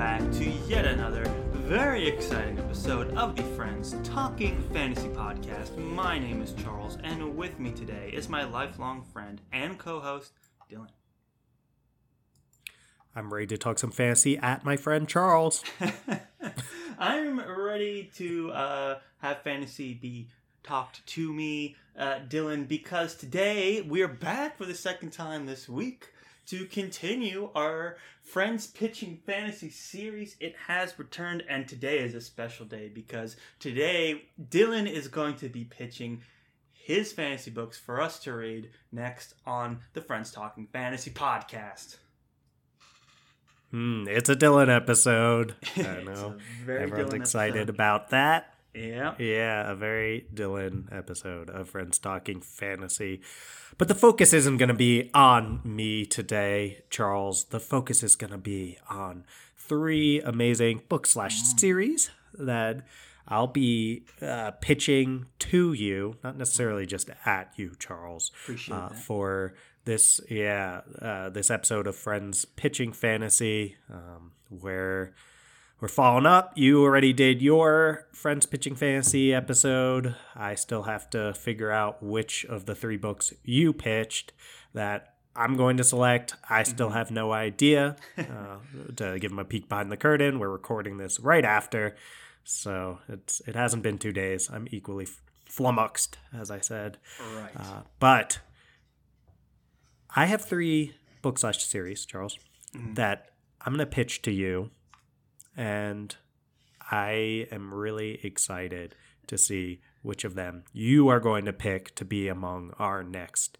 back to yet another very exciting episode of the Friends Talking Fantasy Podcast. My name is Charles, and with me today is my lifelong friend and co-host, Dylan. I'm ready to talk some fantasy at my friend Charles. I'm ready to have fantasy be talked to me, Dylan, because today we're back for the second time this week to continue our Friends Pitching Fantasy series. It has returned, and today is a special day because today Dylan is going to be pitching his fantasy books for us to read next on the Friends Talking Fantasy Podcast. It's a Dylan episode. I know. Everyone's Dylan excited episode. About that. Yeah. Yeah, a very Dylan episode of Friends Talking Fantasy. But the focus isn't going to be on me today, Charles. The focus is going to be on three amazing book/series that I'll be pitching to you, not necessarily just at you, Charles. Appreciate that. For this, this episode of Friends Pitching Fantasy, where we're following up. You already did your Friends Pitching Fantasy episode. I still have to figure out which of the three books you pitched that I'm going to select. I still have no idea. To give them a peek behind the curtain, we're recording this right after. So it hasn't been 2 days. I'm equally flummoxed, as I said. Right. But I have three book/series, Charles, that I'm going to pitch to you. And I am really excited to see which of them you are going to pick to be among our next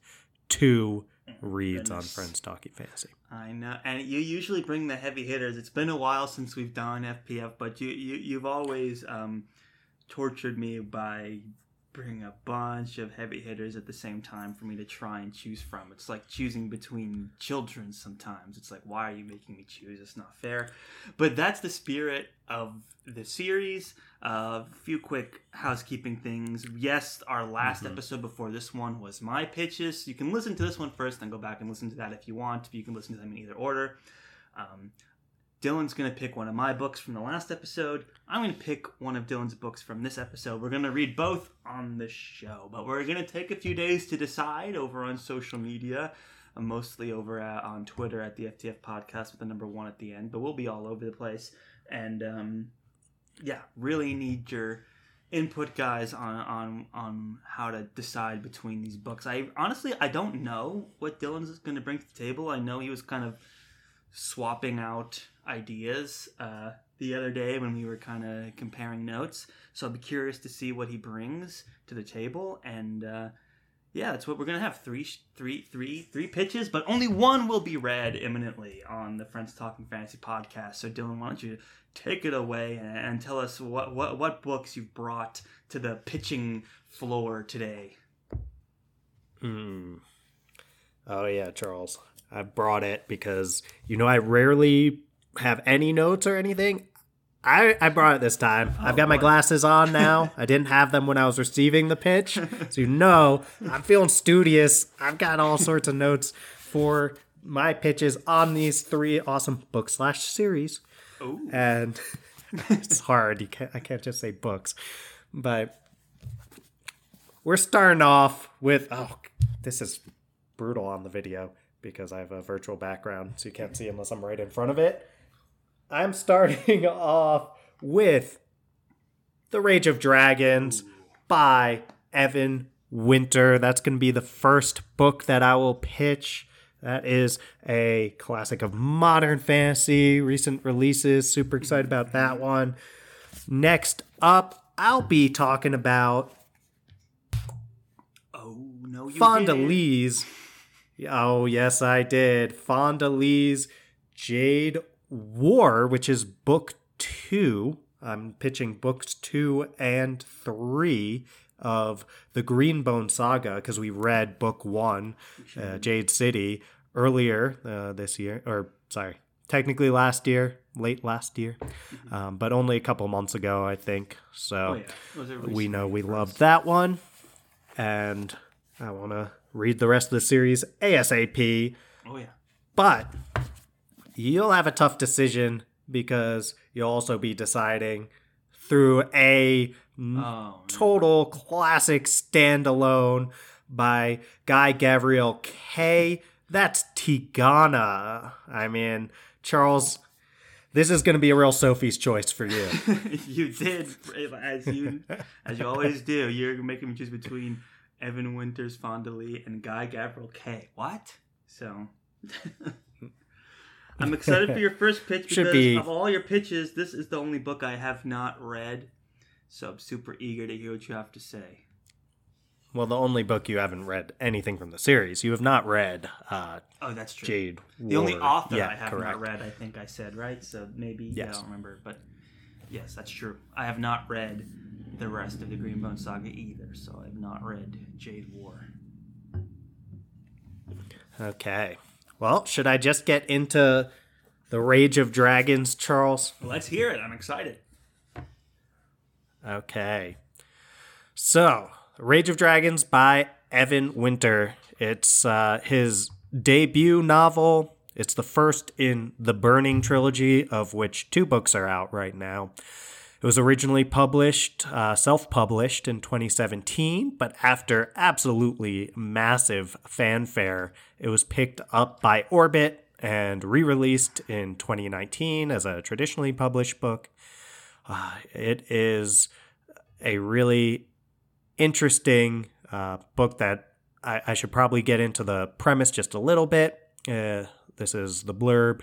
two reads on Friends Talking Fantasy. I know. And you usually bring the heavy hitters. It's been a while since we've done FPF, but you've always tortured me by bringing a bunch of heavy hitters at the same time for me to try and choose from. It's like choosing between children sometimes. It's like, why are you making me choose? It's not fair. But that's the spirit of the series. A few quick housekeeping things. Yes, our last episode before this one was my pitches. You can listen to this one first, then go back and listen to that if you want. You can listen to them in either order. Dylan's going to pick one of my books from the last episode. I'm going to pick one of Dylan's books from this episode. We're going to read both on the show, but we're going to take a few days to decide over on social media, mostly over on Twitter at the FTF Podcast with the number 1 at the end, but we'll be all over the place. And really need your input, guys, on how to decide between these books. I honestly don't know what Dylan's going to bring to the table. I know he was kind of swapping out ideas the other day when we were kind of comparing notes, so I'll be curious to see what he brings to the table. And that's what we're gonna have. Three pitches, but only one will be read imminently on the Friends Talking Fantasy Podcast. So Dylan, why don't you take it away and tell us what books you've brought to the pitching floor today? Oh yeah, Charles, I brought it because, you know, I rarely have any notes or anything. I brought it this time. I've got my glasses on now. I didn't have them when I was receiving the pitch. So, you know, I'm feeling studious. I've got all sorts of notes for my pitches on these three awesome book/series. Ooh. And it's hard. I can't just say books. But we're starting off with, this is brutal on the video, because I have a virtual background, so you can't see unless I'm right in front of it. I'm starting off with The Rage of Dragons by Evan Winter. That's going to be the first book that I will pitch. That is a classic of modern fantasy, recent releases. Super excited about that one. Next up, I'll be talking about Fonda Lee's. Oh, yes, I did. Fonda Lee's Jade War, which is book 2. I'm pitching books 2 and 3 of the Greenbone Saga, because we read book 1, Jade City, earlier this year. Or, sorry, technically last year, late last year, but only a couple months ago, I think. So we know we loved that one, and I want to read the rest of the series ASAP. Oh, yeah. But you'll have a tough decision because you'll also be deciding through a total classic standalone by Guy Gavriel Kay. That's Tigana. I mean, Charles, this is going to be a real Sophie's choice for you. You did, as you always do. You're making me choose between Evan Winter's Fonda Lee and Guy Gavriel Kay. What? So, I'm excited for your first pitch because of all your pitches, this is the only book I have not read. So I'm super eager to hear what you have to say. Well, the only book you haven't read anything from the series. You have not read that's true. Jade War. The only author I have not read, I think I said, right? So maybe, yes. I don't remember. But yes, that's true. I have not read the rest of the Greenbone Saga either. So I have not read Jade War. Okay. Well, should I just get into The Rage of Dragons, Charles? Let's hear it. I'm excited. Okay. So, Rage of Dragons by Evan Winter. It's his debut novel. It's the first in the Burning trilogy, of which 2 books are out right now. It was originally published, self-published in 2017, but after absolutely massive fanfare, it was picked up by Orbit and re-released in 2019 as a traditionally published book. It is a really interesting book that I should probably get into the premise just a little bit. This is the blurb.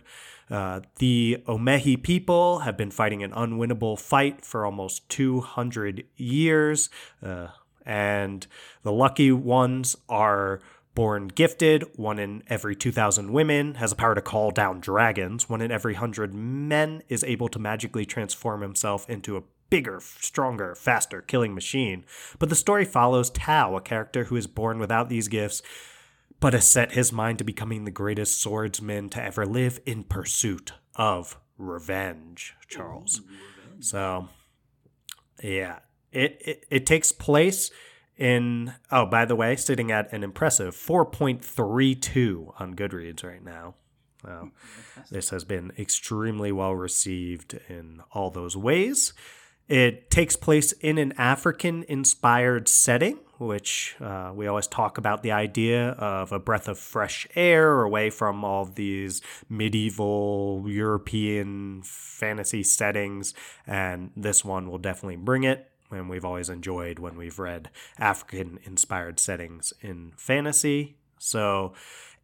The Omehi people have been fighting an unwinnable fight for almost 200 years, and the lucky ones are born gifted. 1 in every 2,000 women has the power to call down dragons. 1 in every 100 men is able to magically transform himself into a bigger, stronger, faster killing machine. But the story follows Tao, a character who is born without these gifts, but has set his mind to becoming the greatest swordsman to ever live in pursuit of revenge, Charles. So, yeah. It takes place in, by the way, sitting at an impressive 4.32 on Goodreads right now. Well, this has been extremely well received in all those ways. It takes place in an African-inspired setting, which we always talk about the idea of a breath of fresh air away from all of these medieval European fantasy settings, and this one will definitely bring it, and we've always enjoyed when we've read African-inspired settings in fantasy. So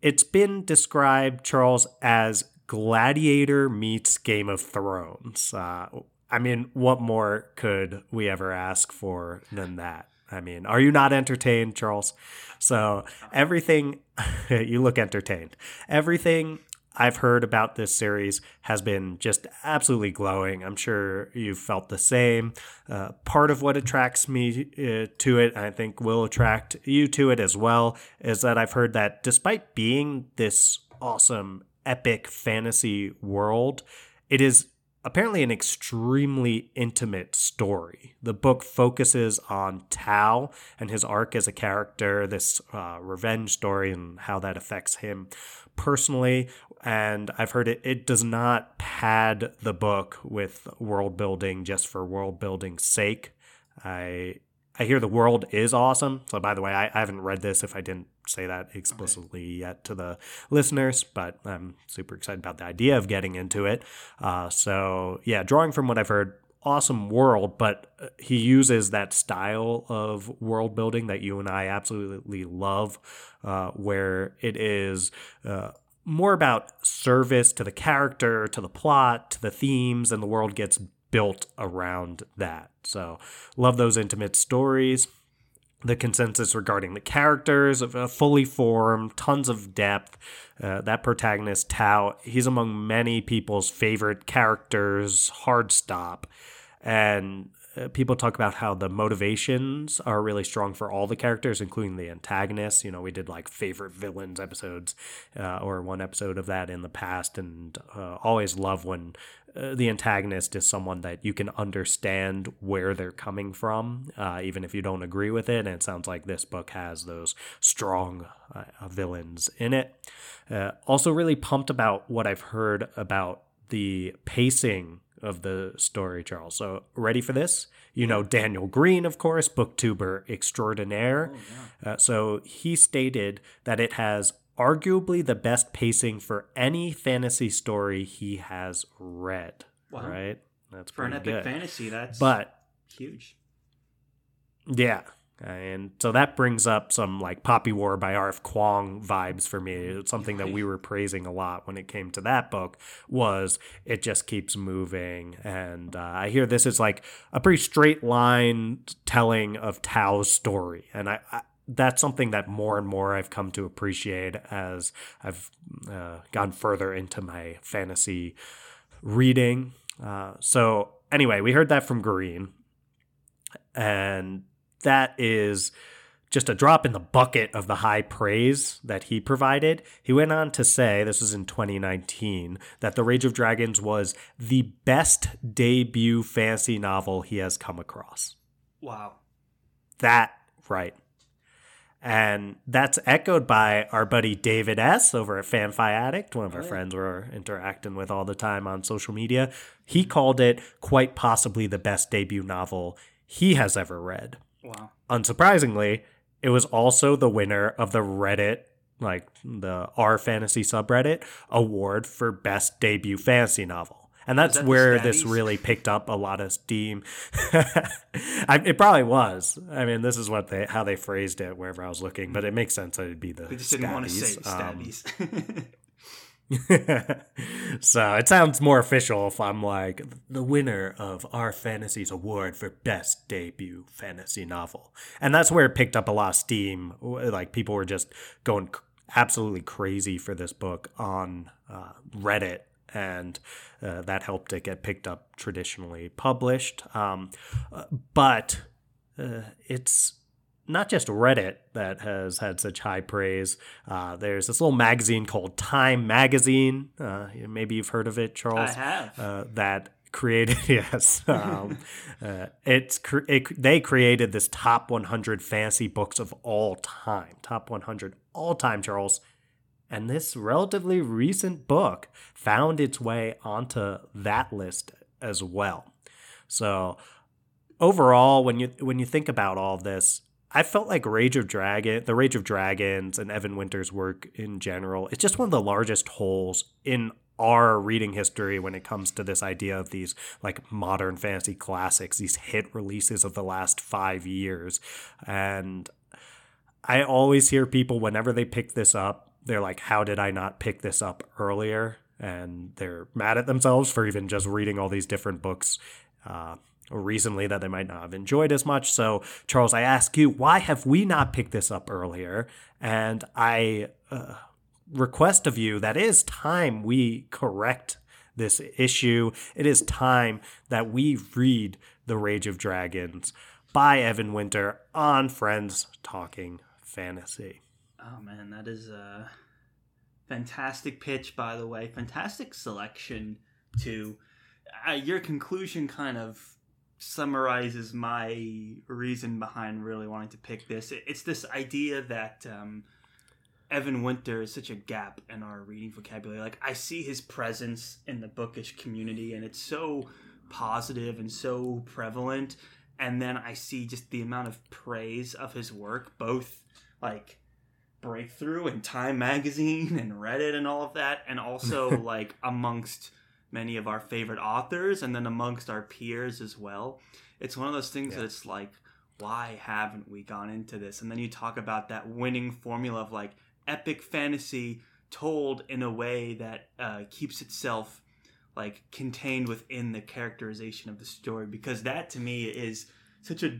it's been described, Charles, as Gladiator meets Game of Thrones. I mean, what more could we ever ask for than that? I mean, are you not entertained, Charles? So everything, you look entertained. Everything I've heard about this series has been just absolutely glowing. I'm sure you've felt the same. Part of what attracts me to it, and I think will attract you to it as well, is that I've heard that despite being this awesome, epic fantasy world, it is apparently an extremely intimate story. The book focuses on Tao and his arc as a character, this revenge story and how that affects him personally. And I've heard it does not pad the book with world building just for world building's sake. I hear the world is awesome. So by the way, I haven't read this if I didn't say that explicitly yet to the listeners, but I'm super excited about the idea of getting into it. So yeah, drawing from what I've heard, awesome world, but he uses that style of world building that you and I absolutely love, where it is more about service to the character, to the plot, to the themes, and the world gets built around that. So love those intimate stories. The consensus regarding the characters, fully formed, tons of depth. That protagonist, Tao, he's among many people's favorite characters, hard stop. And people talk about how the motivations are really strong for all the characters, including the antagonists. You know, we did like favorite villains episodes or one episode of that in the past, and always love when the antagonist is someone that you can understand where they're coming from, even if you don't agree with it. And it sounds like this book has those strong villains in it. Also really pumped about what I've heard about the pacing of the story, Charles. So ready for this? You know Daniel Green, of course, booktuber extraordinaire. Oh, yeah. So he stated that it has arguably the best pacing for any fantasy story he has read. Wow. Right? That's for pretty an epic good. Fantasy, that's but huge. Yeah. And so that brings up some like Poppy War by R.F. Kuang vibes for me. It's something that we were praising a lot when it came to that book was it just keeps moving. And I hear this is like a pretty straight line telling of Tao's story. And I that's something that more and more I've come to appreciate as I've gone further into my fantasy reading. So anyway, we heard that from Green. And that is just a drop in the bucket of the high praise that he provided. He went on to say, this was in 2019, that The Rage of Dragons was the best debut fantasy novel he has come across. Wow. That, right. And that's echoed by our buddy David S. over at FanFi Addict, one of our friends we're interacting with all the time on social media. He called it quite possibly the best debut novel he has ever read. Wow. Unsurprisingly, it was also the winner of the Reddit, like the r/Fantasy subreddit, award for best debut fantasy novel. And that's where this really picked up a lot of steam. It probably was. I mean, this is what how they phrased it wherever I was looking, but it makes sense that it'd be the We just didn't want to say stabbies. So it sounds more official if I'm like the winner of r/Fantasy's award for best debut fantasy novel, and that's where it picked up a lot of steam. Like people were just going absolutely crazy for this book on Reddit, and that helped it get picked up traditionally published. But it's not just Reddit that has had such high praise. There's this little magazine called Time Magazine. Maybe you've heard of it, Charles. I have. That created, yes. They created this top 100 fantasy books of all time. Top 100 all time, Charles. And this relatively recent book found its way onto that list as well. So overall, when you think about all this, I felt like The Rage of Dragons and Evan Winter's work in general, it's just one of the largest holes in our reading history when it comes to this idea of these like modern fantasy classics, these hit releases of the last 5 years. And I always hear people whenever they pick this up, they're like, how did I not pick this up earlier? And they're mad at themselves for even just reading all these different books recently that they might not have enjoyed as much. So, Charles, I ask you, why have we not picked this up earlier? And I request of you that it is time we correct this issue. It is time that we read The Rage of Dragons by Evan Winter on Friends Talking Fantasy. Oh, man, that is a fantastic pitch, by the way. Fantastic selection, too. Your conclusion kind of summarizes my reason behind really wanting to pick this. It's this idea that Evan Winter is such a gap in our reading vocabulary. Like, I see his presence in the bookish community, and it's so positive and so prevalent. And then I see just the amount of praise of his work, both like Breakthrough and Time Magazine and Reddit and all of that, and also like amongst many of our favorite authors, and then amongst our peers as well. It's one of those things that it's like, why haven't we gone into this? And then you talk about that winning formula of like epic fantasy told in a way that keeps itself like contained within the characterization of the story, because that to me is such a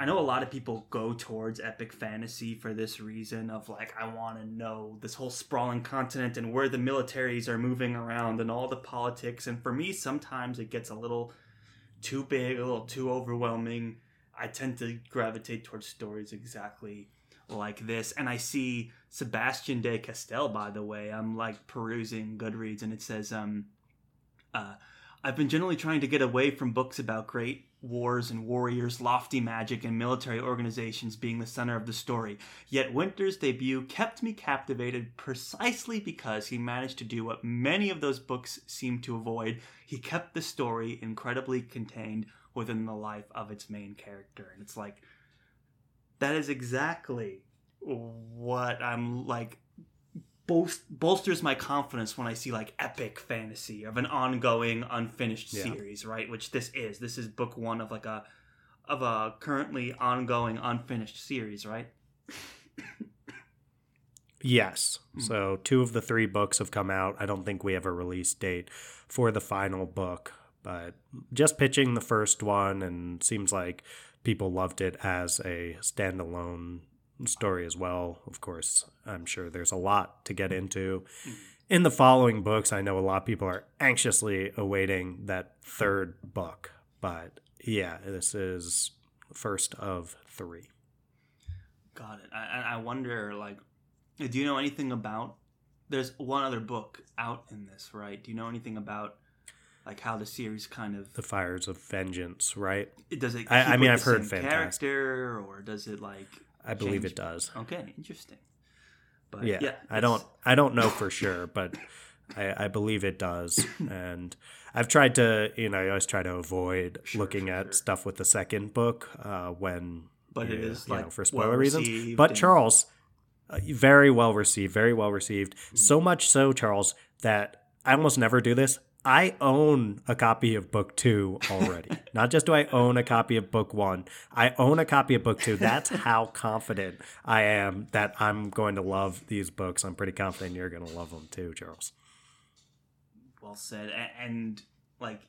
I know a lot of people go towards epic fantasy for this reason of like, I want to know this whole sprawling continent and where the militaries are moving around and all the politics. And for me, sometimes it gets a little too big, a little too overwhelming. I tend to gravitate towards stories exactly like this. And I see Sebastian de Castell, by the way. I'm like perusing Goodreads, and it says, I've been generally trying to get away from books about great wars and warriors, lofty magic, and military organizations being the center of the story. Yet Winter's debut kept me captivated precisely because he managed to do what many of those books seem to avoid. He kept the story incredibly contained within the life of its main character. And it's like, that is exactly what I'm like... bolsters my confidence when I see like epic fantasy of an ongoing unfinished series, right? Which this is book one of like a currently ongoing unfinished series, right? Yes. Mm-hmm. So 2 of the 3 books have come out. I don't think we have a release date for the final book, but just pitching the first one, and seems like people loved it as a standalone story as well. Of course, I'm sure there's a lot to get into in the following books. I know a lot of people are anxiously awaiting that 3rd book, but yeah, this is the first of 3. Got it. I wonder, like, do you know anything about, there's one other book out in this, right? Do you know anything about like how the series kind of... The Fires of Vengeance, right? Does it keep I've heard fantastic character, or does it like... I believe it does. Okay, interesting. But yeah, I don't know for sure, but I believe it does. And I've tried to, I always try to avoid looking at stuff with the 2nd book it is like for spoiler reasons. But Charles, very well received. Mm-hmm. So much so, Charles, that I almost never do this. I own a copy of book 2 already. Not just do I own a copy of book 1, I own a copy of book 2. That's how confident I am that I'm going to love these books. I'm pretty confident you're going to love them too, Charles. Well said. And like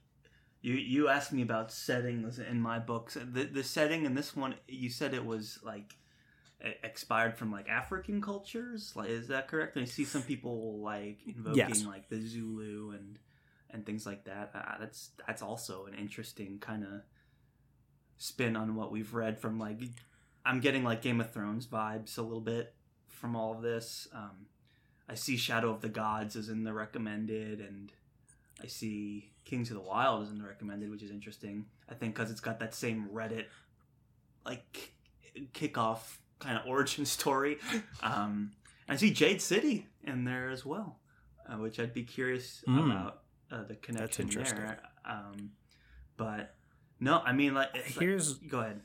you asked me about settings in my books. The setting in this one, you said it was like expired from like African cultures. Like, is that correct? And I see some people like invoking like the Zulu and things like that. That's also an interesting kind of spin on what we've read from, like, I'm getting like Game of Thrones vibes a little bit from all of this. I see Shadow of the Gods is in the recommended, and I see Kings of the Wild is in the recommended, which is interesting, I think, because it's got that same Reddit like kickoff kind of origin story. I see Jade City in there as well, which I'd be curious about. The connection. That's interesting. There. But no, I mean, like, here's... Like, go ahead.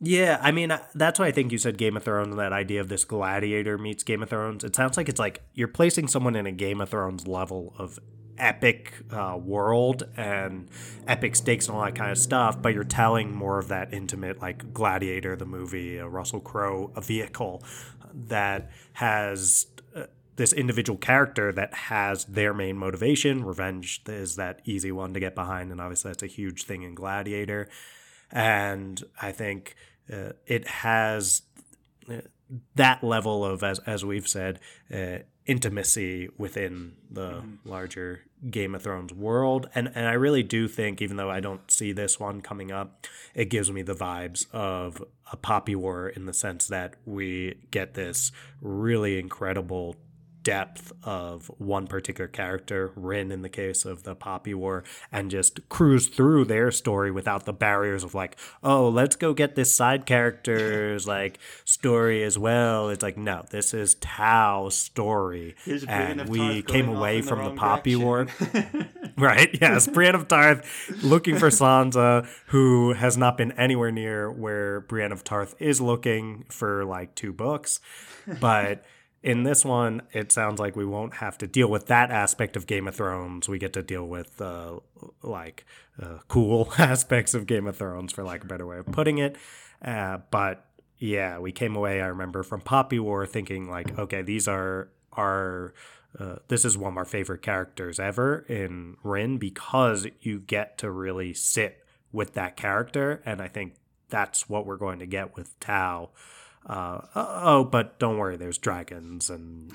Yeah, I mean, that's why I think you said Game of Thrones, that idea of this gladiator meets Game of Thrones. It sounds like it's like you're placing someone in a Game of Thrones level of epic world and epic stakes and all that kind of stuff, but you're telling more of that intimate, like Gladiator, the movie, a Russell Crowe, a vehicle that has... this individual character that has their main motivation. Revenge is that easy one to get behind, and obviously that's a huge thing in Gladiator. And I think it has that level of, as we've said, intimacy within the larger Game of Thrones world. And I really do think, even though I don't see this one coming up, it gives me the vibes of a Poppy War, in the sense that we get this really incredible depth of one particular character, Rin in the case of the Poppy War, and just cruise through their story without the barriers of like, oh, let's go get this side character's like story as well. It's like, no, this is Tao's story, and we came away from the Poppy War. Right, yes, Brienne of Tarth looking for Sansa, who has not been anywhere near where Brienne of Tarth is looking for like 2 books, but... In this one, it sounds like we won't have to deal with that aspect of Game of Thrones. We get to deal with, cool aspects of Game of Thrones, for lack of a better way of putting it. But, yeah, we came away, I remember, from Poppy War thinking, like, okay, these are our... this is one of our favorite characters ever in Rin, because you get to really sit with that character. And I think that's what we're going to get with Tao. But don't worry, there's dragons, and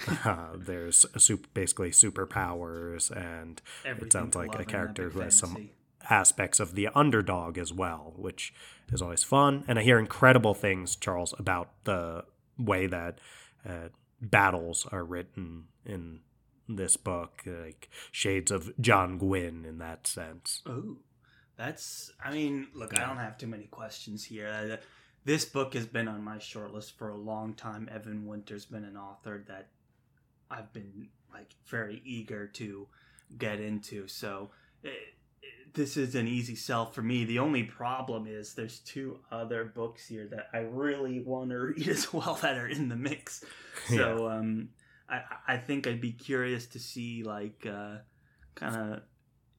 there's basically superpowers, and everything. It sounds like a character who has some aspects of the underdog as well, which is always fun. And I hear incredible things, Charles, about the way that battles are written in this book, like shades of John Gwynne in that sense. Oh, that's, I mean, look, I don't have too many questions here. This book has been on my short list for a long time. Evan Winter's been an author that I've been like very eager to get into. So this is an easy sell for me. The only problem is there's two other books here that I really want to read as well that are in the mix. So I think I'd be curious to see like kind of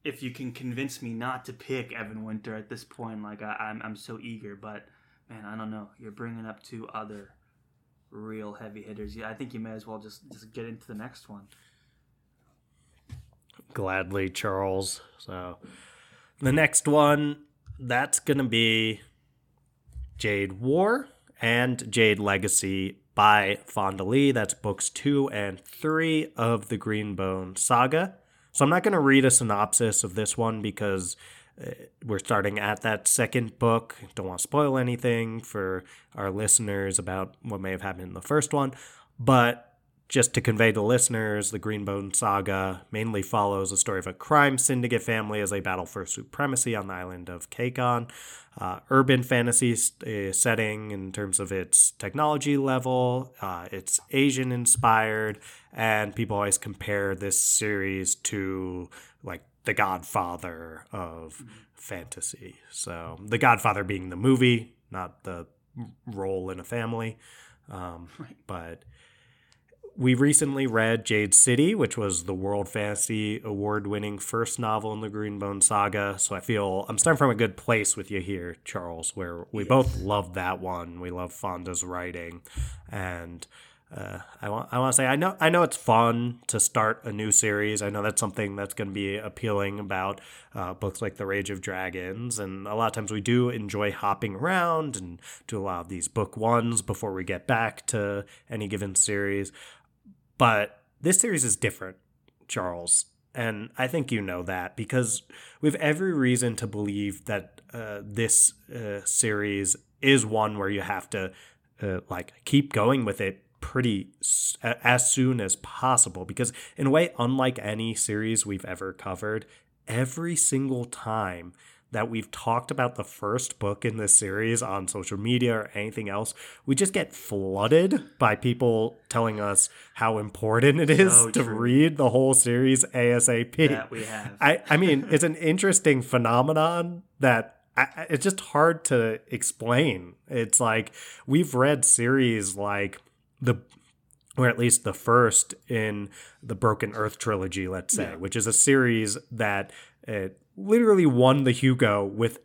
if you can convince me not to pick Evan Winter at this point. Like I'm so eager, but man, I don't know. You're bringing up two other real heavy hitters. Yeah, I think you may as well just get into the next one. Gladly, Charles. So the next one, that's going to be Jade War and Jade Legacy by Fonda Lee. That's books 2 and 3 of the Greenbone Saga. So I'm not going to read a synopsis of this one because we're starting at that second book. Don't want to spoil anything for our listeners about what may have happened in the first one. But just to convey to listeners, the Greenbone Saga mainly follows the story of a crime syndicate family as they battle for supremacy on the island of Kekon. Urban fantasy setting in terms of its technology level. It's Asian-inspired, and people always compare this series to, like, The Godfather of fantasy. So The Godfather being the movie, not the role in a family. But we recently read Jade City, which was the World Fantasy Award-winning first novel in the Greenbone Saga. So I feel I'm starting from a good place with you here, Charles, where we both love that one. We love Fonda's writing, and I want to say I know it's fun to start a new series. I know that's something that's going to be appealing about books like The Rage of Dragons, and a lot of times we do enjoy hopping around and do a lot of these book ones before we get back to any given series. But this series is different, Charles, and I think you know that because we have every reason to believe that this series is one where you have to like keep going with it pretty as soon as possible, because in a way, unlike any series we've ever covered, every single time that we've talked about the first book in this series on social media or anything else, we just get flooded by people telling us how important it is to read the whole series ASAP. That we have. I mean, it's an interesting phenomenon that it's just hard to explain. It's like we've read series like or at least the first in the Broken Earth trilogy, let's say, which is a series that literally won the Hugo with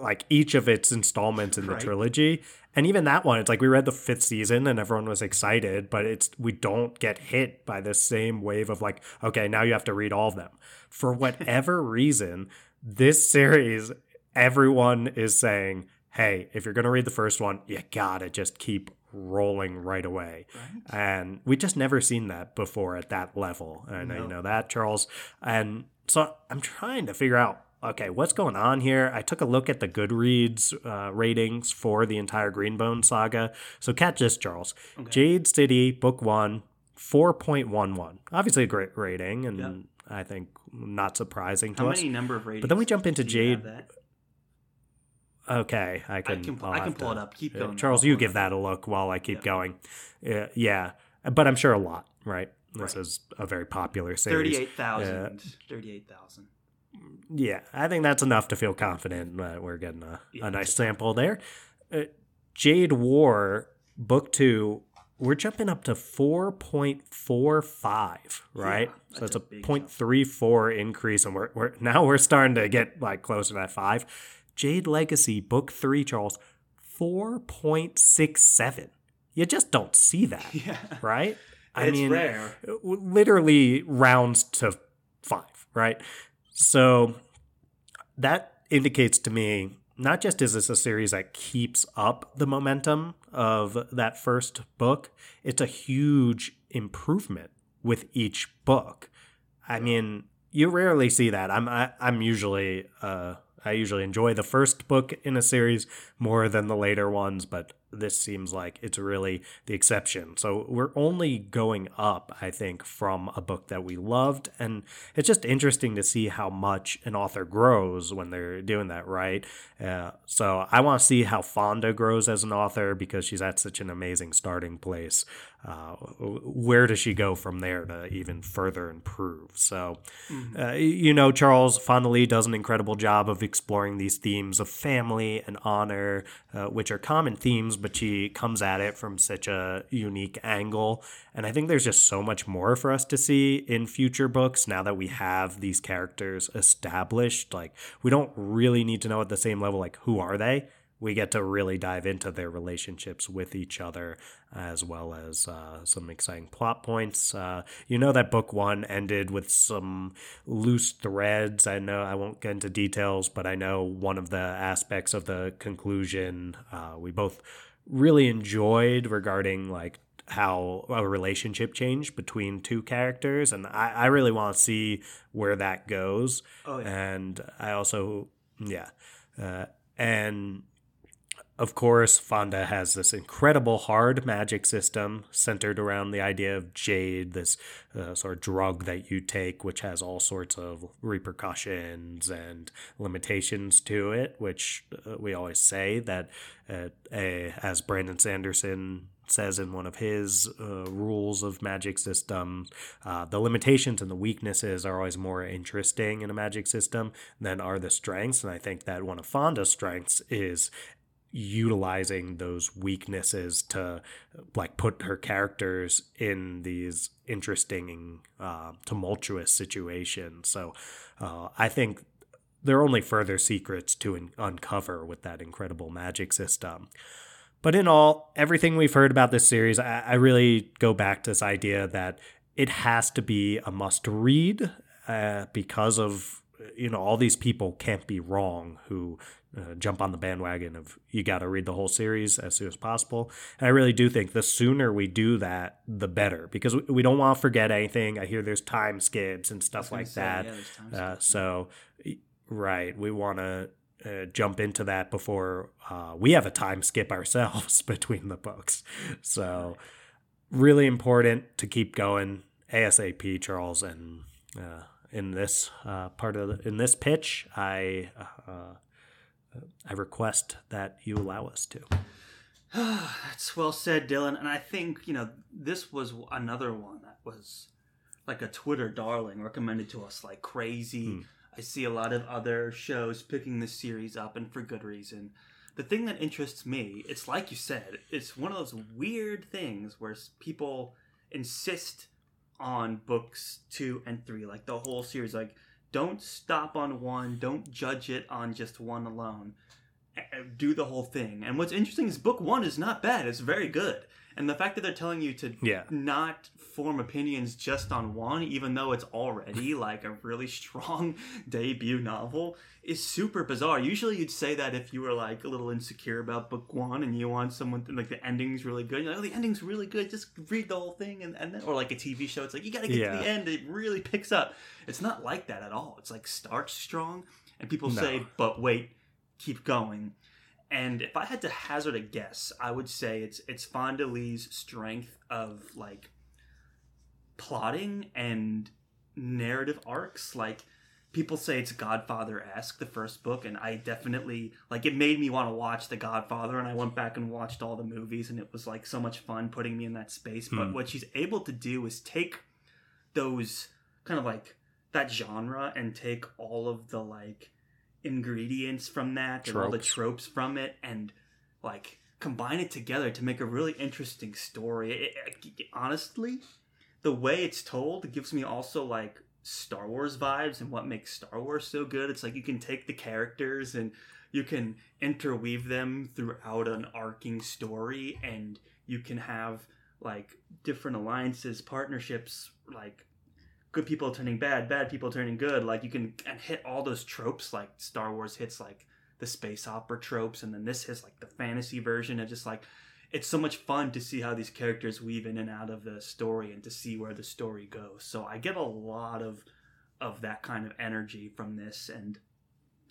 like each of its installments in the trilogy. And even that one, it's like we read the 5th season and everyone was excited, but we don't get hit by the same wave of like, okay, now you have to read all of them. For whatever reason, this series, everyone is saying, hey, if you're going to read the first one, you gotta just keep rolling right away. And we just never seen that before at that level. I know you know that, Charles. And so I'm trying to figure out, okay, what's going on here? I took a look at the Goodreads ratings for the entire Greenbone Saga. So catch this, Charles. Okay. Jade City, book 1, 4.11. Obviously a great rating, and I think not surprising to us. How many number of ratings? But then we jump into Jade. Okay, I can pull it up. Keep going. Charles, you give that a look while I keep going. Yeah, but I'm sure a lot, right? This is a very popular series. 38,000. Yeah, I think that's enough to feel confident that we're getting a nice sample there. Jade War, book 2, we're jumping up to 4.45, right? Yeah, so that's a 0.34 increase, and we're now starting to get like close to that 5. Jade Legacy, book 3, Charles, 4.67. You just don't see that, right? I mean, rare. Literally rounds to 5, right? So that indicates to me, not just is this a series that keeps up the momentum of that first book, it's a huge improvement with each book. I mean, you rarely see that. I'm usually I usually enjoy the first book in a series more than the later ones, but this seems like it's really the exception. So we're only going up, I think, from a book that we loved. And it's just interesting to see how much an author grows when they're doing that, right? So I want to see how Fonda grows as an author, because she's at such an amazing starting place. Where does she go from there to even further improve? So, Charles, Fonda Lee does an incredible job of exploring these themes of family and honor, which are common themes, but she comes at it from such a unique angle. And I think there's just so much more for us to see in future books now that we have these characters established. Like, we don't really need to know at the same level, like, who are they? We get to really dive into their relationships with each other, as well as some exciting plot points. That book one ended with some loose threads. I know I won't get into details, but I know one of the aspects of the conclusion we both really enjoyed regarding like how a relationship changed between two characters. And I really want to see where that goes. Oh, yeah. And I also, of course, Fonda has this incredible hard magic system centered around the idea of jade, this sort of drug that you take, which has all sorts of repercussions and limitations to it, which we always say that, as Brandon Sanderson says in one of his rules of magic systems, the limitations and the weaknesses are always more interesting in a magic system than are the strengths. And I think that one of Fonda's strengths is utilizing those weaknesses to like put her characters in these interesting, tumultuous situations. So I think there are only further secrets to uncover with that incredible magic system. But in all, everything we've heard about this series, I really go back to this idea that it has to be a must-read because of, all these people can't be wrong who jump on the bandwagon of you got to read the whole series as soon as possible. And I really do think the sooner we do that, the better, because we don't want to forget anything. I hear there's time skips and stuff like that. Yeah, right, we want to jump into that before we have a time skip ourselves between the books. So really important to keep going ASAP, Charles. And in this part of in this pitch, I request that you allow us to. That's well said, Dylan. And I think, this was another one that was like a Twitter darling, recommended to us like crazy. I see a lot of other shows picking this series up, and for good reason. The thing that interests me, it's like you said, it's one of those weird things where people insist on books 2 and 3, like the whole series. Like, don't stop on one, don't judge it on just one alone. Do the whole thing. And what's interesting is book 1 is not bad, it's very good. And the fact that they're telling you to not form opinions just on one, even though it's already like a really strong debut novel, is super bizarre. Usually you'd say that if you were like a little insecure about book 1 and you want someone to, like, the ending's really good. You're like, oh, the ending's really good, just read the whole thing. And then, or like a TV show, it's like, you gotta get to the end, it really picks up. It's not like that at all. It's like, starts strong, and people say, but wait, keep going. And if I had to hazard a guess, I would say it's Fonda Lee's strength of like plotting and narrative arcs. Like, people say it's Godfather-esque, the first book, and I definitely like it made me want to watch The Godfather, and I went back and watched all the movies, and it was like so much fun putting me in that space. But what she's able to do is take those kind of like that genre and take all of the like ingredients from that and all the tropes from it and like combine it together to make a really interesting story. Honestly, the way it's told gives me also like Star Wars vibes, and what makes Star Wars so good. It's like you can take the characters and you can interweave them throughout an arcing story, and you can have like different alliances, partnerships, like good people turning bad, bad people turning good. Like, you can hit all those tropes. Like, Star Wars hits like the space opera tropes, and then this hits like the fantasy version. And just like, it's so much fun to see how these characters weave in and out of the story, and to see where the story goes. So I get a lot of that kind of energy from this, and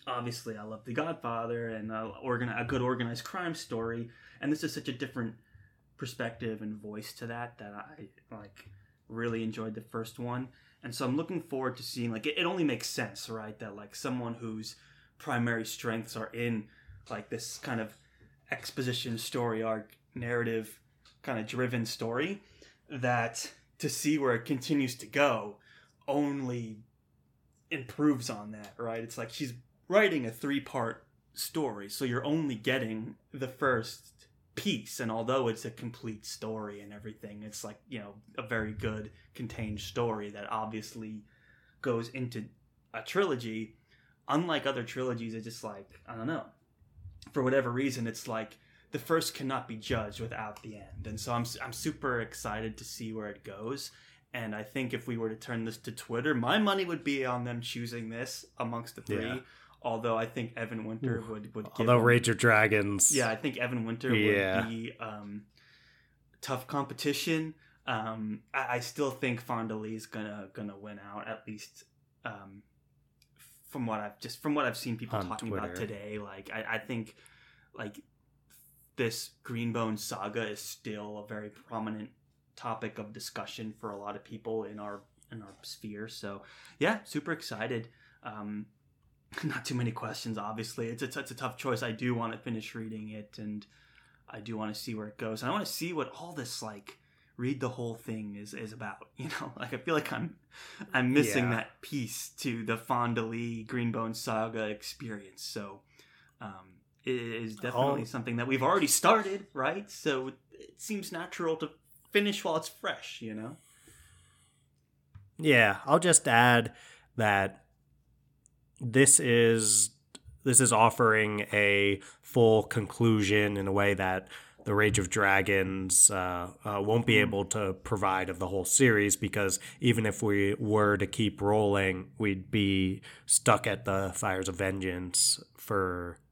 obviously I love The Godfather and a good organized crime story, and this is such a different perspective and voice to that I like really enjoyed the first one. And so I'm looking forward to seeing, like, it only makes sense, right, that like someone whose primary strengths are in like this kind of exposition story arc, narrative kind of driven story, that to see where it continues to go only improves on that, right? It's like she's writing a 3-part story, so you're only getting the first piece, and although it's a complete story and everything, it's like, you know, a very good contained story that obviously goes into a trilogy. Unlike other trilogies, it's just like, I don't know, for whatever reason, it's like the first cannot be judged without the end. And so I'm super excited to see where it goes. And I think if we were to turn this to Twitter, my money would be on them choosing this amongst the three. Yeah. Although I think Evan Winter would give... Although Rage of Dragons. Yeah, I think Evan Winter would be tough competition. I still think Fonda Lee is gonna win out, at least from what I've seen people on talking Twitter about today. Like I think like this Greenbone Saga is still a very prominent topic of discussion for a lot of people in our sphere. So yeah, super excited. Not too many questions, obviously. It's a tough choice. I do want to finish reading it, and I do want to see where it goes. And I want to see what all this, like, read the whole thing is about. You know, like, I feel like I'm missing that piece to the Fonda Lee Greenbone Saga experience. So it is definitely something that we've already started, right? So it seems natural to finish while it's fresh, you know? Yeah, I'll just add that This is offering a full conclusion in a way that The Rage of Dragons won't be able to provide of the whole series, because even if we were to keep rolling, we'd be stuck at the Fires of Vengeance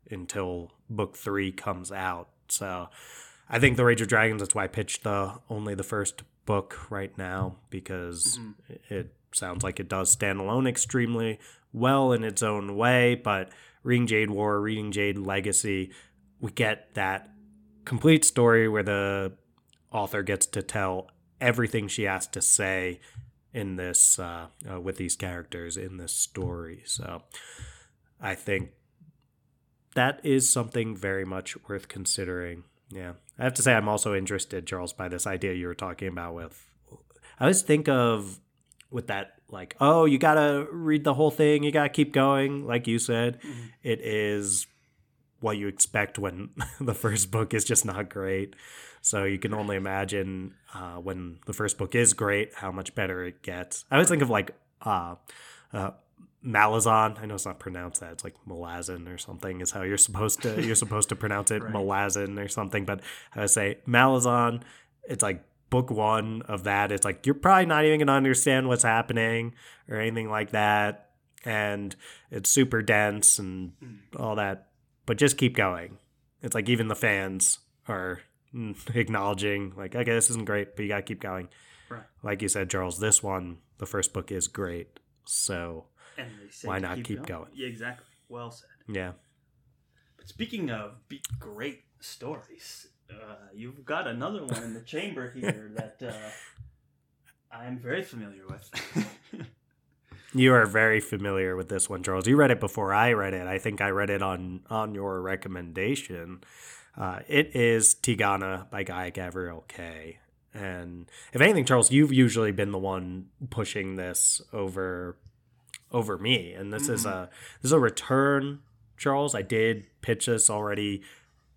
until book 3 comes out. So I think The Rage of Dragons, that's why I pitched only the first book right now, because it sounds like it does stand alone extremely well in its own way. But reading Jade War, reading Jade Legacy, we get that complete story where the author gets to tell everything she has to say in this with these characters in this story. So I think that is something very much worth considering. Yeah, I have to say I'm also interested, Charles, by this idea you were talking about with, I always think of with that, like, oh, you gotta read the whole thing, you gotta keep going, like you said. Mm-hmm. It is what you expect when the first book is just not great. So you can only imagine when the first book is great, how much better it gets. I always think of, like, Malazan. I know it's not pronounced that. It's like Malazan or something is how you're supposed to pronounce it, right? Malazan or something. But I would say Malazan. It's like book 1 of that, it's like, you're probably not even going to understand what's happening or anything like that. And it's super dense and all that, but just keep going. It's like, even the fans are acknowledging, like, okay, this isn't great, but you got to keep going. Right. Like you said, Charles, this one, the first book is great. So why not keep going? Yeah, exactly. Well said. Yeah. But speaking of great stories, you've got another one in the chamber here that I'm very familiar with. You are very familiar with this one, Charles. You read it before I read it. I think I read it on your recommendation. It is Tigana by Guy Gavriel Kay. And if anything, Charles, you've usually been the one pushing this over me. And this is a return, Charles. I did pitch this already,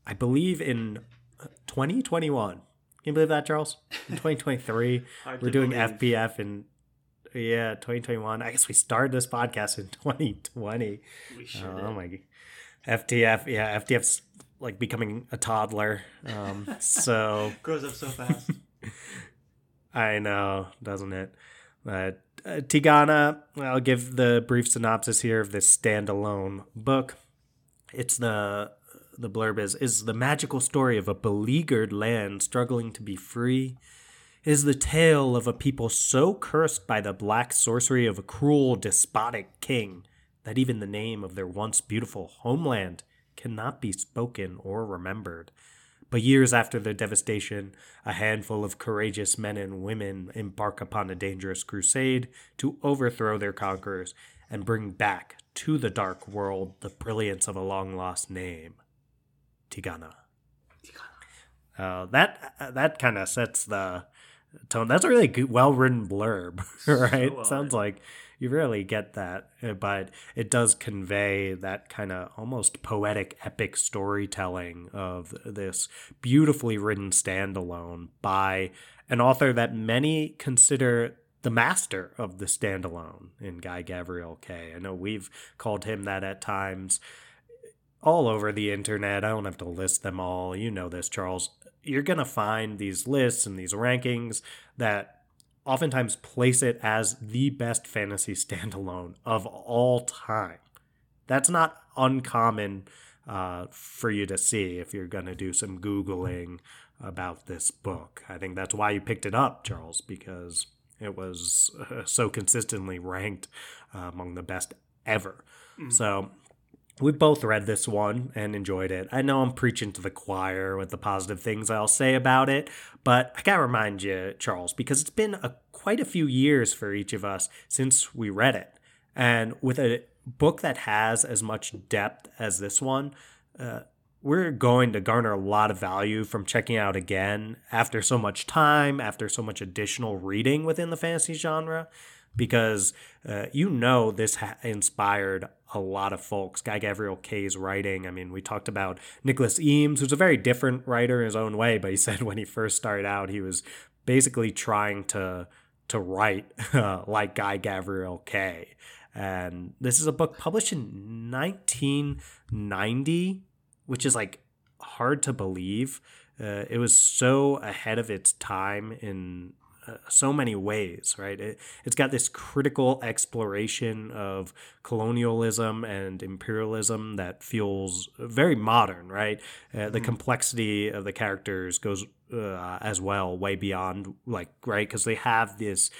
I believe, in 2021. Can you believe that, Charles? In 2023, we're doing FPF in 2021. I guess we started this podcast in 2020. We sure did. Oh my god, FTF. Yeah, FTF's like becoming a toddler. So grows up so fast. I know, doesn't it? But Tigana. I'll give the brief synopsis here of this standalone book. It's the blurb is the magical story of a beleaguered land struggling to be free. It is the tale of a people so cursed by the black sorcery of a cruel, despotic king that even the name of their once beautiful homeland cannot be spoken or remembered. But years after their devastation, a handful of courageous men and women embark upon a dangerous crusade to overthrow their conquerors and bring back to the dark world the brilliance of a long-lost name, Tigana. That kind of sets the tone. That's a really good, well-written blurb, right? So sounds like you rarely get that, but it does convey that kind of almost poetic, epic storytelling of this beautifully written standalone by an author that many consider the master of the standalone in Guy Gavriel Kay. I know we've called him that at times all over the internet. I don't have to list them all. You know this, Charles. You're going to find these lists and these rankings that oftentimes place it as the best fantasy standalone of all time. That's not uncommon for you to see if you're going to do some Googling about this book. I think that's why you picked it up, Charles, because it was so consistently ranked among the best ever. Mm. So we both read this one and enjoyed it. I know I'm preaching to the choir with the positive things I'll say about it, but I gotta remind you, Charles, because it's been quite a few years for each of us since we read it. And with a book that has as much depth as this one, we're going to garner a lot of value from checking out again after so much time, after so much additional reading within the fantasy genre, because this inspired a lot of folks. Guy Gavriel Kay's writing, I mean, we talked about Nicholas Eames, who's a very different writer in his own way, but he said when he first started out, he was basically trying to write like Guy Gavriel Kay. And this is a book published in 1990, which is like hard to believe. It was so ahead of its time in so many ways, right? It's got this critical exploration of colonialism and imperialism that feels very modern, right? The complexity of the characters goes as well way beyond, like, right? Because they have this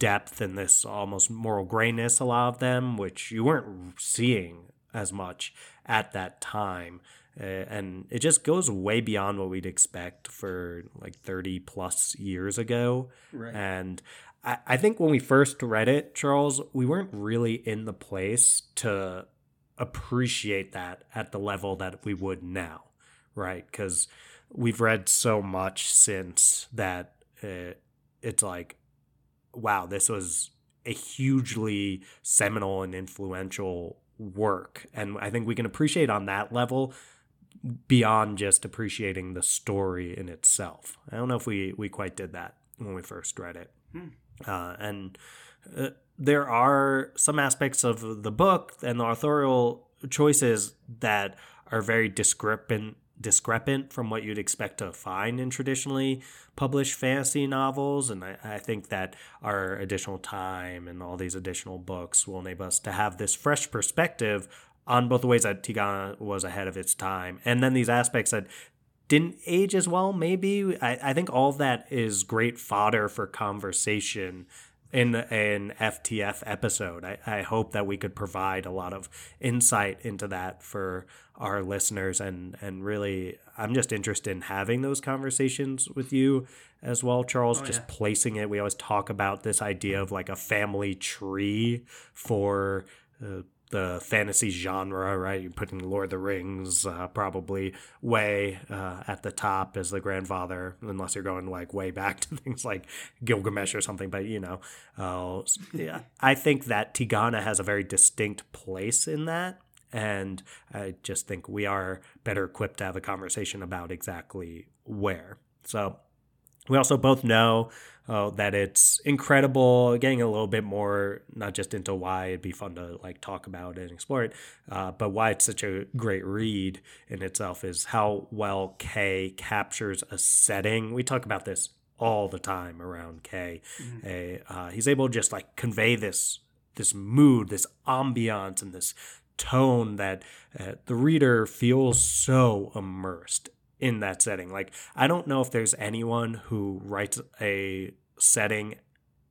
depth and this almost moral grayness, a lot of them, which you weren't seeing as much at that time. And it just goes way beyond what we'd expect for like 30 plus years ago. Right. And I think when we first read it, Charles, we weren't really in the place to appreciate that at the level that we would now, right? Because we've read so much since that it's like, wow, this was a hugely seminal and influential work. And I think we can appreciate on that level beyond just appreciating the story in itself. I don't know if we quite did that when we first read it. And there are some aspects of the book and the authorial choices that are very discrepant from what you'd expect to find in traditionally published fantasy novels. And I think that our additional time and all these additional books will enable us to have this fresh perspective on both the ways that Tigana was ahead of its time, and then these aspects that didn't age as well, maybe. I think all of that is great fodder for conversation in an FTF episode. I hope that we could provide a lot of insight into that for our listeners. And really, I'm just interested in having those conversations with you as well, Charles, placing it. We always talk about this idea of like a family tree for the fantasy genre, right? You're putting Lord of the Rings probably way at the top as the grandfather, unless you're going like way back to things like Gilgamesh or something. But, you know, I think that Tigana has a very distinct place in that. And I just think we are better equipped to have a conversation about exactly where. So we also both know that it's incredible, getting a little bit more, not just into why it'd be fun to like talk about it and explore it, but why it's such a great read in itself is how well Kay captures a setting. We talk about this all the time around Kay. Mm-hmm. He's able to just like convey this mood, this ambiance, and this tone that the reader feels so immersed in that setting. Like, I don't know if there's anyone who writes a setting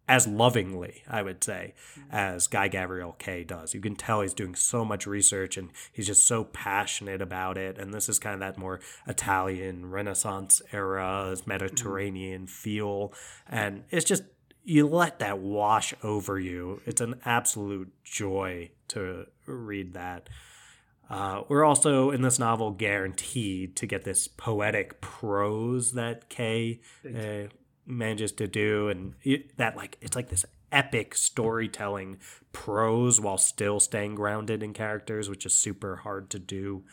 as lovingly, I would say, as Guy Gavriel Kay does. You can tell he's doing so much research and he's just so passionate about it. And this is kind of that more Italian Renaissance era, Mediterranean feel. And it's just, you let that wash over you. It's an absolute joy to read that. We're also in this novel guaranteed to get this poetic prose that Kay manages to do, and it's like this epic storytelling prose while still staying grounded in characters, which is super hard to do.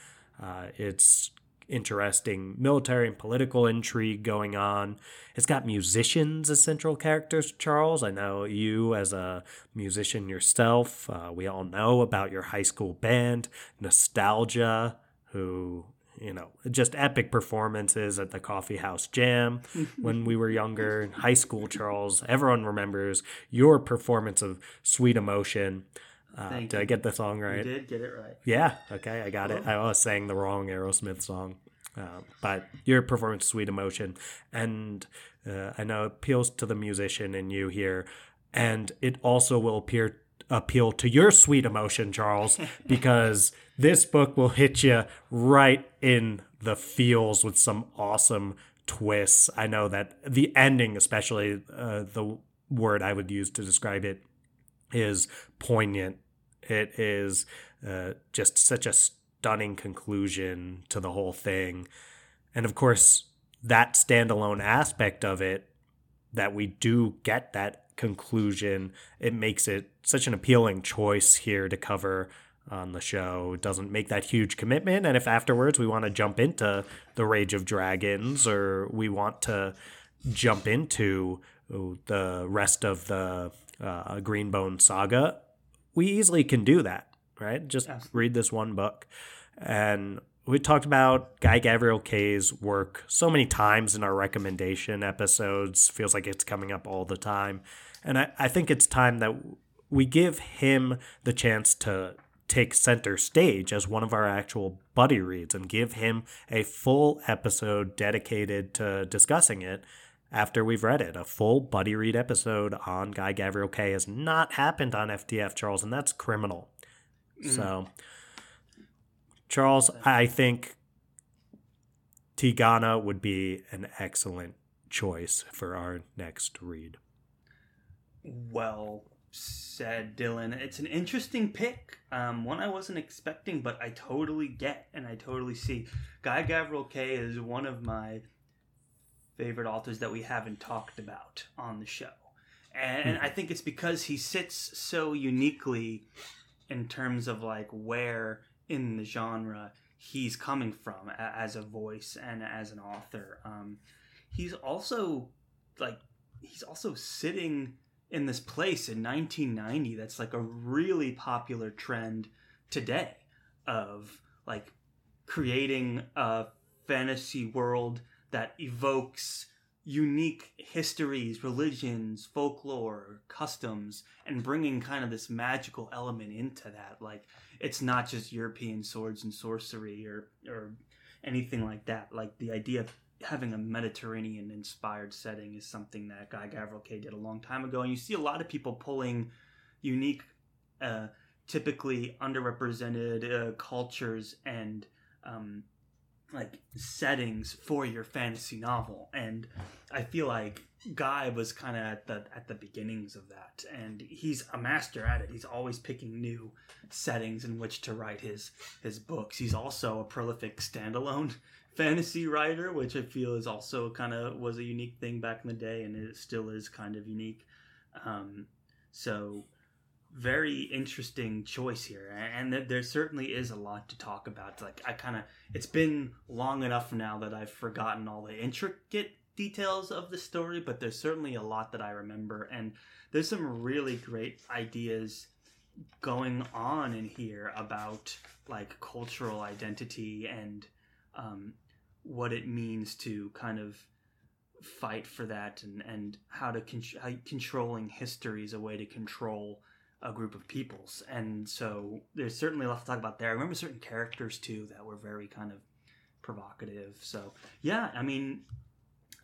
It's interesting military and political intrigue going on. It's got musicians as central characters. Charles, I know you as a musician yourself. We all know about your high school band, Nostalgia, who, you know, just epic performances at the coffee house jam when we were younger in high school. Charles, everyone remembers your performance of Sweet Emotion. Did I get the song right? You did get it right. Yeah, okay, I got it. I was saying the wrong Aerosmith song. But your performance, Sweet Emotion, and I know it appeals to the musician in you here, and it also will appeal to your sweet emotion, Charles, because this book will hit you right in the feels with some awesome twists. I know that the ending, especially, the word I would use to describe it is poignant. It is just such a stunning conclusion to the whole thing. And of course, that standalone aspect of it, that we do get that conclusion, it makes it such an appealing choice here to cover on the show. It doesn't make that huge commitment. And if afterwards we want to jump into The Rage of Dragons, or we want to jump into the rest of the Greenbone Saga, we easily can do that, right? Just read this one book. And we talked about Guy Gavriel Kay's work so many times in our recommendation episodes. Feels like it's coming up all the time. And I think it's time that we give him the chance to take center stage as one of our actual buddy reads and give him a full episode dedicated to discussing it. After we've read it, a full buddy read episode on Guy Gavriel Kay has not happened on FTF, Charles, and that's criminal. So, Charles, I think Tigana would be an excellent choice for our next read. Well said, Dylan. It's an interesting pick, one I wasn't expecting, but I totally get and I totally see. Guy Gavriel Kay is one of my favorite authors that we haven't talked about on the show. And I think it's because he sits so uniquely in terms of like where in the genre he's coming from as a voice and as an author. He's also sitting in this place in 1990 that's like a really popular trend today of like creating a fantasy world that evokes unique histories, religions, folklore, customs, and bringing kind of this magical element into that. Like, it's not just European swords and sorcery or anything like that. Like, the idea of having a Mediterranean-inspired setting is something that Guy Gavriel Kay did a long time ago. And you see a lot of people pulling unique, typically underrepresented cultures and like settings for your fantasy novel, and I feel like Guy was kind of at the beginnings of that, and he's a master at it. He's always picking new settings in which to write his books. He's also a prolific standalone fantasy writer, which I feel is also kind of was a unique thing back in the day, and it still is kind of unique. So very interesting choice here, and there certainly is a lot to talk about. Like, it's been long enough now that I've forgotten all the intricate details of the story, but there's certainly a lot that I remember, and there's some really great ideas going on in here about like cultural identity and what it means to kind of fight for that, and how controlling history is a way to control a group of peoples. And so there's certainly a lot to talk about there. I remember certain characters too that were very kind of provocative. So yeah, I mean,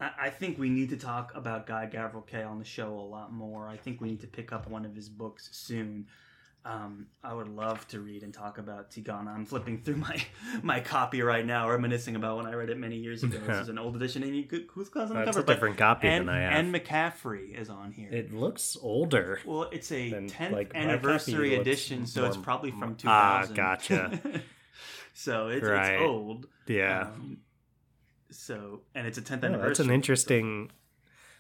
I think we need to talk about Guy Gavriel Kay on the show a lot more. I think we need to pick up one of his books soon. I would love to read and talk about Tigana. I'm flipping through my copy right now, reminiscing about when I read it many years ago. This is an old edition, and who's on the cover? It's a different copy than I have. And McCaffrey is on here. It looks older. Well, it's a 10th anniversary edition, so it's probably from 2000. Ah, gotcha. So it's old. Yeah. And it's a 10th anniversary. That's an interesting...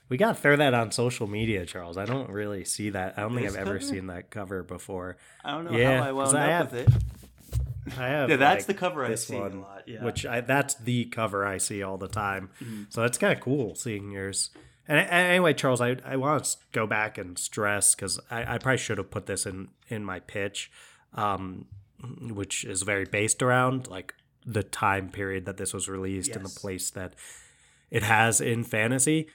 We got to throw that on social media, Charles. I don't really see that. I don't think I've ever seen that cover before. I don't know how I wound up with it. I have. Yeah, that's the cover I see a lot. Yeah, that's the cover I see all the time. Mm-hmm. So that's kind of cool seeing yours. And anyway, Charles, I want to go back and stress, because I probably should have put this in my pitch, which is very based around like the time period that this was released and the place that it has in fantasy.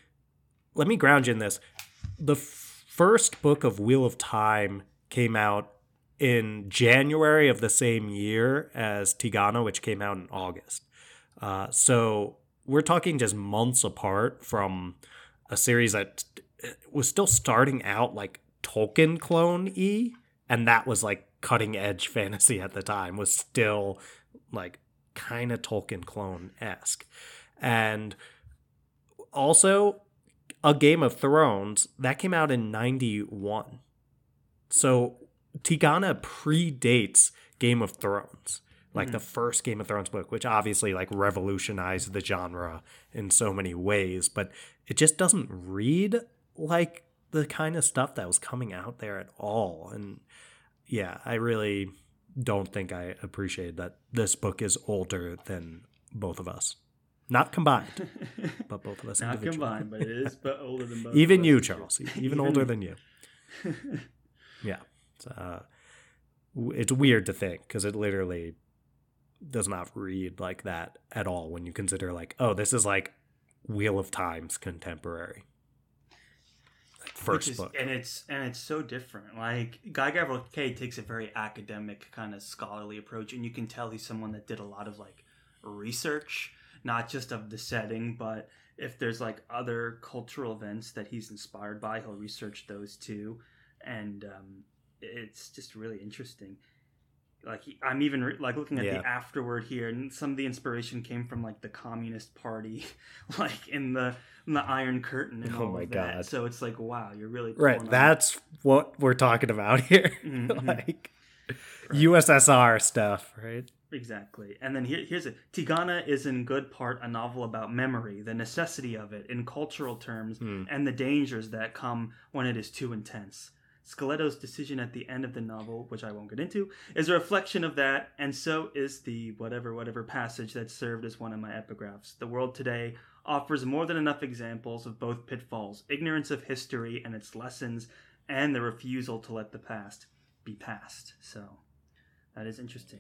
Let me ground you in this. The first book of Wheel of Time came out in January of the same year as Tigana, which came out in August. So we're talking just months apart from a series that was still starting out like Tolkien clone-y, and that was like cutting-edge fantasy at the time, was still like kind of Tolkien clone-esque. And also... A Game of Thrones, that came out in 91. So Tigana predates Game of Thrones, like the first Game of Thrones book, which obviously like revolutionized the genre in so many ways, but it just doesn't read like the kind of stuff that was coming out there at all. And yeah, I really don't think I appreciated that this book is older than both of us. Not combined, but both of us individually. Not combined, but it is older than both Even of us. You, Charles. Even older than you. Yeah. It's weird to think, because it literally does not read like that at all when you consider like, oh, this is like Wheel of Time's contemporary. First book. And it's so different. Like, Guy Gavriel Kay takes a very academic kind of scholarly approach, and you can tell he's someone that did a lot of like research, not just of the setting, but if there's like other cultural events that he's inspired by, he'll research those too. And it's just really interesting. Like I'm even like looking at the afterword here, and some of the inspiration came from like the Communist Party, like in the Iron Curtain and all of that. God. So it's like, wow, you're really right. That's what we're talking about here. Mm-hmm. Like USSR stuff, right? Exactly. And then here's it. Tigana is in good part a novel about memory, the necessity of it in cultural terms, and the dangers that come when it is too intense. Skeletto's decision at the end of the novel, which I won't get into, is a reflection of that, and so is the whatever passage that served as one of my epigraphs. The world today offers more than enough examples of both pitfalls, ignorance of history and its lessons, and the refusal to let the past be past. So that is interesting.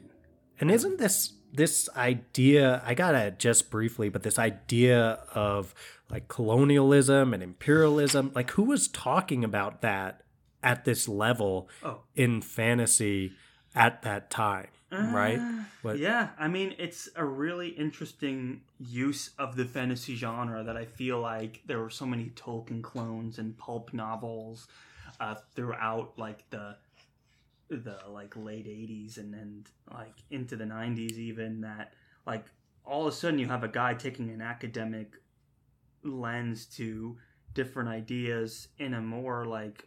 And isn't this idea, I gotta just briefly, but this idea of like colonialism and imperialism, like who was talking about that at this level in fantasy at that time, right? But, yeah, I mean, it's a really interesting use of the fantasy genre that I feel like there were so many Tolkien clones and pulp novels throughout like the like late 80s and then like into the 90s even, that like all of a sudden you have a guy taking an academic lens to different ideas in a more like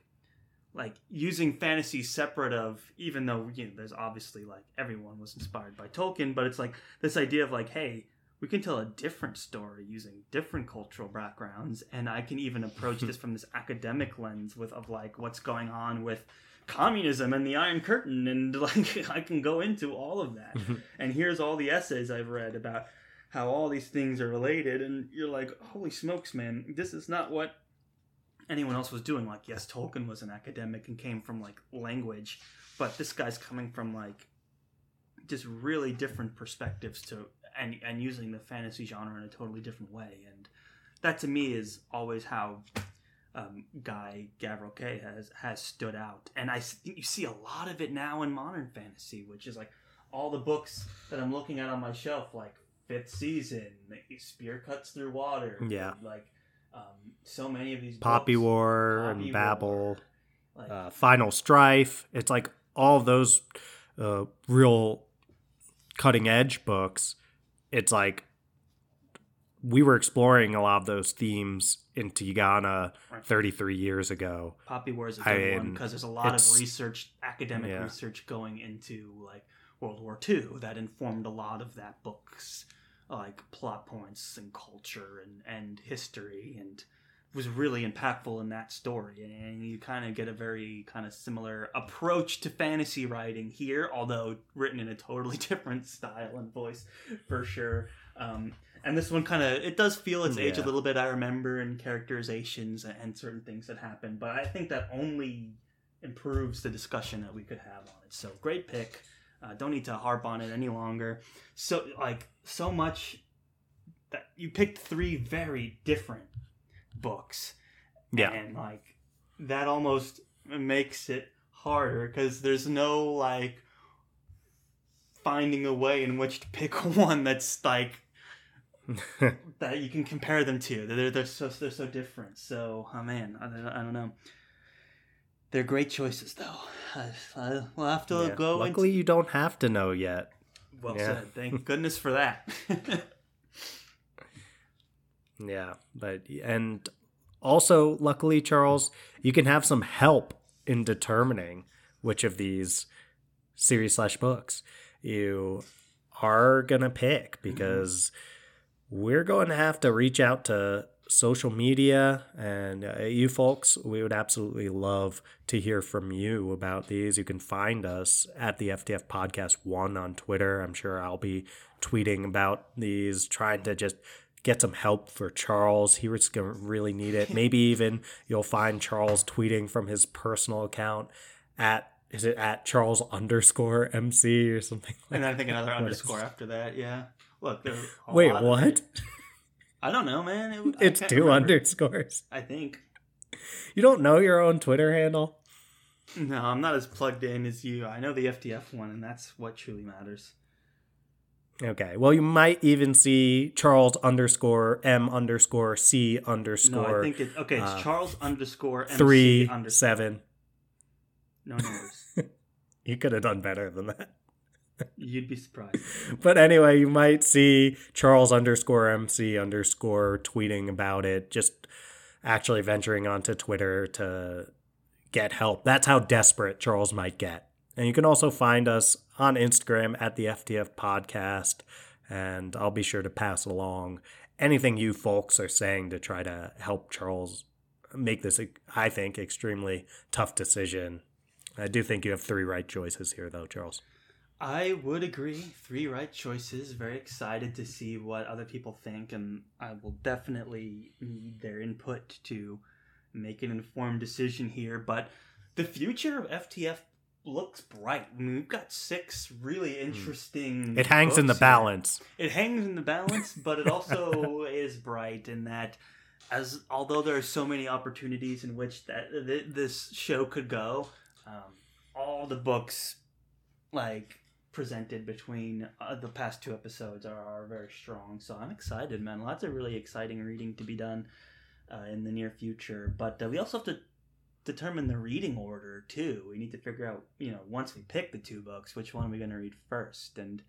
using fantasy separate of, even though, you know, there's obviously like everyone was inspired by Tolkien, but it's like this idea of like, hey, we can tell a different story using different cultural backgrounds, and I can even approach this from this academic lens of like what's going on with communism and the Iron Curtain, and like I can go into all of that. And here's all the essays I've read about how all these things are related, and you're like, holy smokes, man, this is not what anyone else was doing. Like, yes, Tolkien was an academic and came from like language, but this guy's coming from like just really different perspectives to and using the fantasy genre in a totally different way. And that to me is always how Guy Gavriel Kay has stood out, and I think you see a lot of it now in modern fantasy, which is like all the books that I'm looking at on my shelf, like fifth season, Spear Cuts Through Water. Yeah. And, like, so many of these Poppy books, War Poppy and Babel, like, Final Strife. It's like all those real cutting edge books. It's like we were exploring a lot of those themes in Tigana 33 years ago. Poppy War is a good one because there's a lot of research, academic research going into like World War II that informed a lot of that book's like plot points and culture and history, and was really impactful in that story. And you kind of get a very kind of similar approach to fantasy writing here, although written in a totally different style and voice for sure. And this one kind of, it does feel its age a little bit, I remember, in characterizations and certain things that happen. But I think that only improves the discussion that we could have on it. So great pick. Don't need to harp on it any longer. So like so much that you picked three very different books. Yeah. And like that almost makes it harder because there's no like finding a way in which to pick one that's like that you can compare them to. They're so different. So oh man, I don't know. They're great choices, though. We'll have to go. Luckily, you don't have to know yet. Well said. Thank goodness for that. Yeah, but and also, luckily, Charles, you can have some help in determining which of these series/books you are gonna pick, because we're going to have to reach out to social media and you folks. We would absolutely love to hear from you about these. You can find us at the FTF Podcast 1 on Twitter. I'm sure I'll be tweeting about these, trying to just get some help for Charles. He was going to really need it. Maybe even you'll find Charles tweeting from his personal account at Charles_MC or something like that? And I think another underscore after that. Yeah. Look, there were wait, what? I don't know, man. It's two remember. Underscores. I think. You don't know your own Twitter handle? No, I'm not as plugged in as you. I know the FTF one, and that's what truly matters. Okay. Well, you might even see Charles_M_C_. No, I think it's... Okay, it's Charles_MC. 37. No numbers. You could have done better than that. You'd be surprised. But anyway, you might see Charles_MC_ tweeting about it, just actually venturing onto Twitter to get help. That's how desperate Charles might get. And you can also find us on Instagram at the FTF Podcast. And I'll be sure to pass along anything you folks are saying to try to help Charles make this, I think, extremely tough decision. I do think you have three right choices here, though, Charles. I would agree. Three right choices. Very excited to see what other people think, and I will definitely need their input to make an informed decision here. But the future of FTF looks bright. I mean, we've got six really interesting It hangs in the balance. Here. It hangs in the balance, but it also is bright in that as although there are so many opportunities in which that this show could go, all the books like presented between the past two episodes are very strong. So I'm excited, man. Lots of really exciting reading to be done in the near future. But we also have to determine the reading order too. We need to figure out, you know, once we pick the two books, which one are we going to read first? And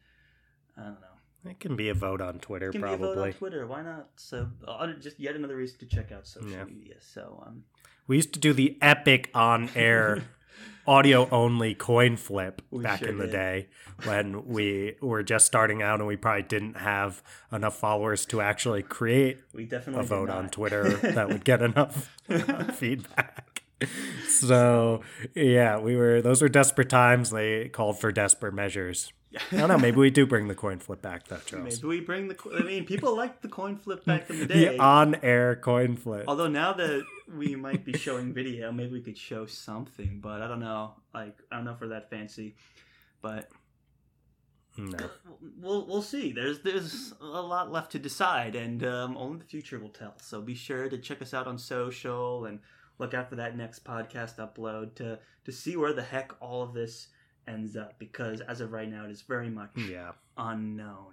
I don't know. It can be a vote on Twitter, it can probably. Be a vote on Twitter. Why not? So just yet another reason to check out social media. So we used to do the epic on air. Audio only coin flip back in the day when we were just starting out and we probably didn't have enough followers to actually create a vote on Twitter that would get enough feedback. So yeah, those were desperate times. They called for desperate measures. I don't know. Maybe we do bring the coin flip back, though, Charles. Maybe we bring people liked the coin flip back in the day. The on-air coin flip. Although now that we might be showing video, maybe we could show something. But I don't know. Like, I don't know if we're that fancy. But no. We'll see. There's a lot left to decide, and only the future will tell. So be sure to check us out on social and look out for that next podcast upload to see where the heck all of this ends up, because as of right now it is very much unknown.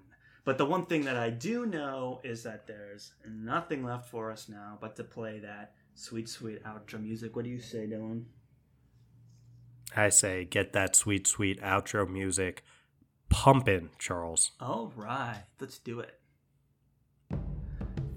But the one thing that I do know is that there's nothing left for us now but to play that sweet, sweet outro music. What do you say, Dylan? I say get that sweet, sweet outro music pumping, Charles. All right, let's do it.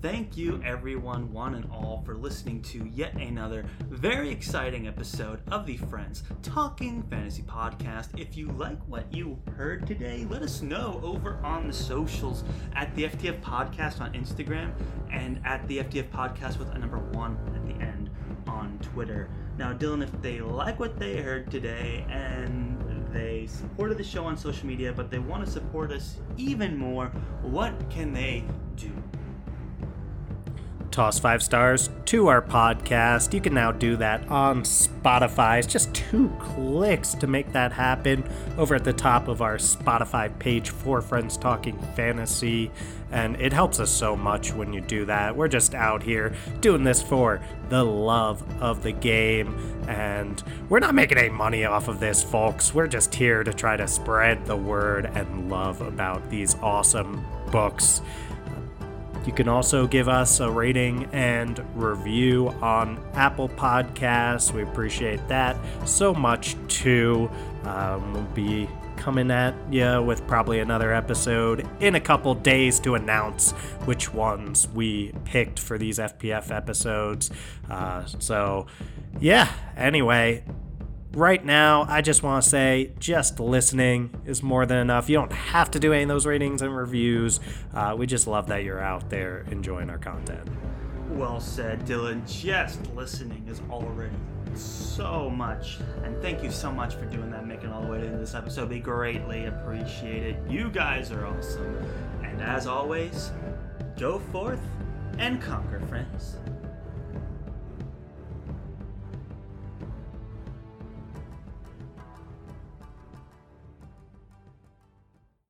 Thank you, everyone, one and all, for listening to yet another very exciting episode of the Friends Talking Fantasy Podcast. If you like what you heard today, let us know over on the socials at the FTF Podcast on Instagram and at the FTF Podcast with a number 1 at the end on Twitter. Now, Dylan, if they like what they heard today and they supported the show on social media, but they want to support us even more, what can they do? Toss 5 stars to our podcast. You can now do that on Spotify. It's just 2 clicks to make that happen over at the top of our Spotify page for Friends Talking Fantasy. And it helps us so much when you do that. We're just out here doing this for the love of the game. And we're not making any money off of this, folks. We're just here to try to spread the word and love about these awesome books. You can also give us a rating and review on Apple Podcasts. We appreciate that so much, too. We'll be coming at you with probably another episode in a couple days to announce which ones we picked for these FPF episodes. Anyway, right now, I just want to say just listening is more than enough. You don't have to do any of those ratings and reviews. We just love that you're out there enjoying our content. Well said, Dylan. Just listening is already so much. And thank you so much for doing that, making it all the way to this episode. We greatly appreciate it. You guys are awesome. And as always, go forth and conquer, friends.